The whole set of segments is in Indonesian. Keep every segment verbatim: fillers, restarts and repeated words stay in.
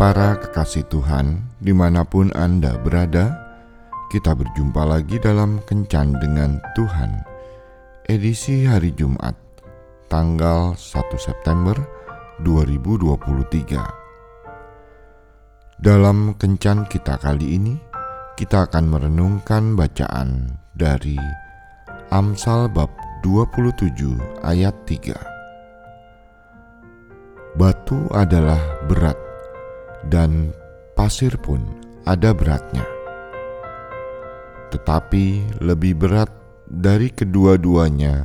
Para kekasih Tuhan, dimanapun Anda berada, kita berjumpa lagi dalam Kencan Dengan Tuhan, edisi hari Jumat, tanggal satu September dua ribu dua puluh tiga. Dalam Kencan kita kali ini, kita akan merenungkan bacaan dari Amsal bab dua puluh tujuh ayat tiga. Batu adalah berat, dan pasir pun ada beratnya, tetapi lebih berat dari kedua-duanya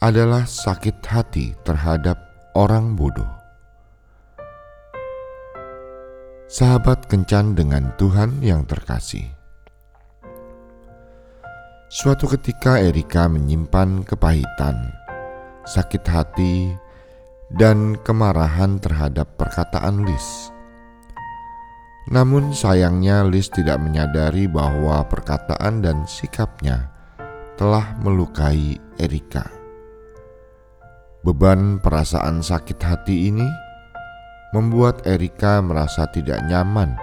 adalah sakit hati terhadap orang bodoh. Sahabat Kencan Dengan Tuhan yang terkasih, suatu ketika Erika menyimpan kepahitan, sakit hati, dan kemarahan terhadap perkataan Lies. Namun sayangnya Lies tidak menyadari bahwa perkataan dan sikapnya telah melukai Erika. Beban perasaan sakit hati ini membuat Erika merasa tidak nyaman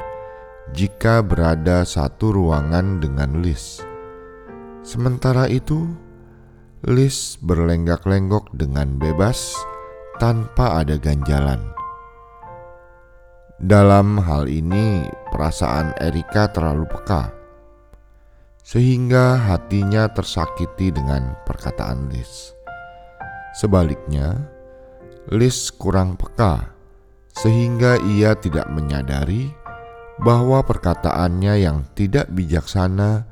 jika berada satu ruangan dengan Lies. Sementara itu, Lies berlenggak-lenggok dengan bebas tanpa ada ganjalan. Dalam hal ini, perasaan Erika terlalu peka, sehingga hatinya tersakiti dengan perkataan Lies. Sebaliknya, Lies kurang peka, sehingga ia tidak menyadari bahwa perkataannya yang tidak bijaksana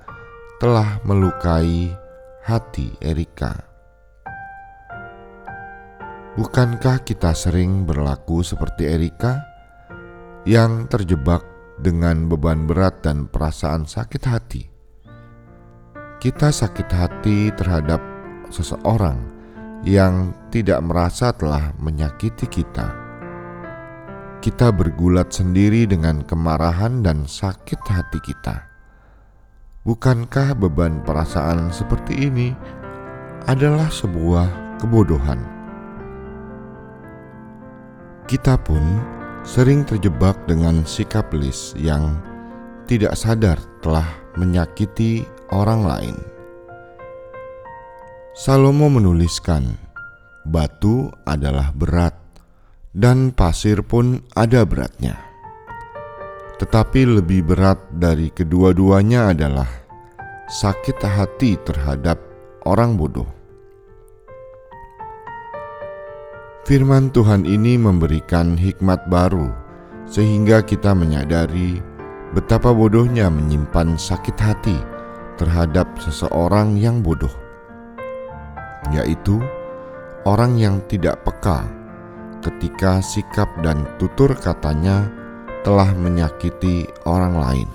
telah melukai hati Erika. Bukankah kita sering berlaku seperti Erika, yang terjebak dengan beban berat dan perasaan sakit hati? Kita sakit hati terhadap seseorang yang tidak merasa telah menyakiti kita. Kita bergulat sendiri dengan kemarahan dan sakit hati kita. Bukankah beban perasaan seperti ini adalah sebuah kebodohan? Kita pun sering terjebak dengan sikap Lies yang tidak sadar telah menyakiti orang lain. Salomo menuliskan, batu adalah berat dan pasir pun ada beratnya, tetapi lebih berat dari kedua-duanya adalah sakit hati terhadap orang bodoh. Firman Tuhan ini memberikan hikmat baru sehingga kita menyadari betapa bodohnya menyimpan sakit hati terhadap seseorang yang bodoh, yaitu orang yang tidak peka ketika sikap dan tutur katanya telah menyakiti orang lain.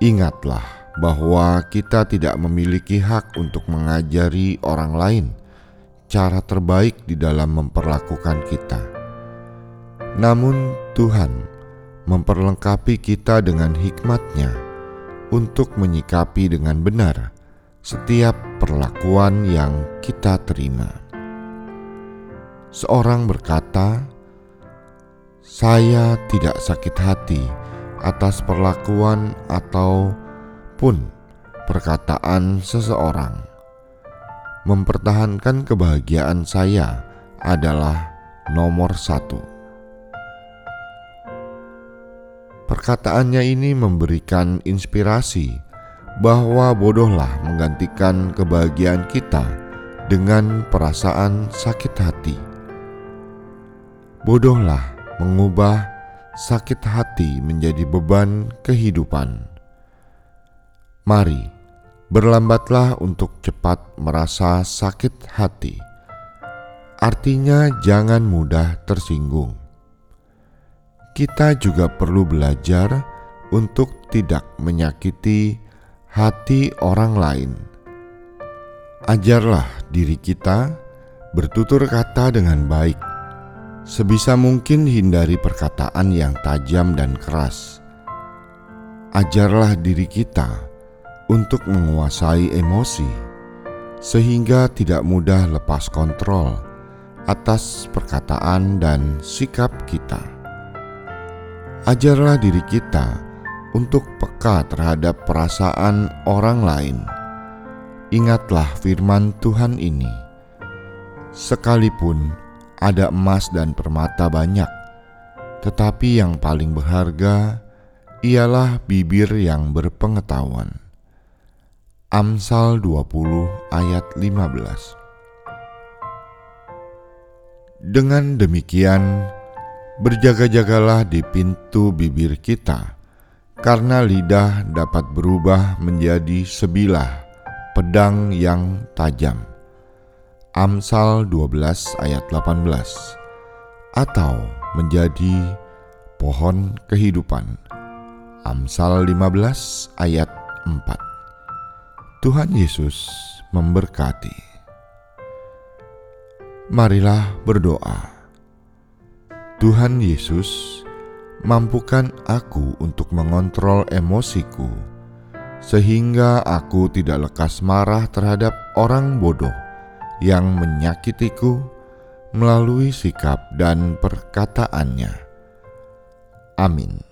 Ingatlah bahwa kita tidak memiliki hak untuk mengajari orang lain cara terbaik di dalam memperlakukan kita. Namun Tuhan memperlengkapi kita dengan hikmat-Nya untuk menyikapi dengan benar setiap perlakuan yang kita terima. Seorang berkata, "Saya tidak sakit hati atas perlakuan atau pun perkataan seseorang. Mempertahankan kebahagiaan saya adalah nomor satu." Perkataannya ini memberikan inspirasi bahwa bodohlah menggantikan kebahagiaan kita dengan perasaan sakit hati. Bodohlah mengubah sakit hati menjadi beban kehidupan. Mari, berlambatlah untuk cepat merasa sakit hati. Artinya jangan mudah tersinggung. Kita juga perlu belajar untuk tidak menyakiti hati orang lain. Ajarlah diri kita bertutur kata dengan baik. Sebisa mungkin hindari perkataan yang tajam dan keras. Ajarlah diri kita untuk menguasai emosi, sehingga tidak mudah lepas kontrol atas perkataan dan sikap kita. Ajarlah diri kita untuk peka terhadap perasaan orang lain. Ingatlah firman Tuhan ini. Sekalipun ada emas dan permata banyak, tetapi yang paling berharga ialah bibir yang berpengetahuan. Amsal dua puluh ayat lima belas. Dengan demikian, berjaga-jagalah di pintu bibir kita, karena lidah dapat berubah menjadi sebilah pedang yang tajam. Amsal dua belas ayat delapan belas, atau menjadi pohon kehidupan. Amsal lima belas ayat empat. Tuhan Yesus memberkati. Marilah berdoa. Tuhan Yesus, mampukan aku untuk mengontrol emosiku, sehingga aku tidak lekas marah terhadap orang bodoh yang menyakitiku melalui sikap dan perkataannya. Amin.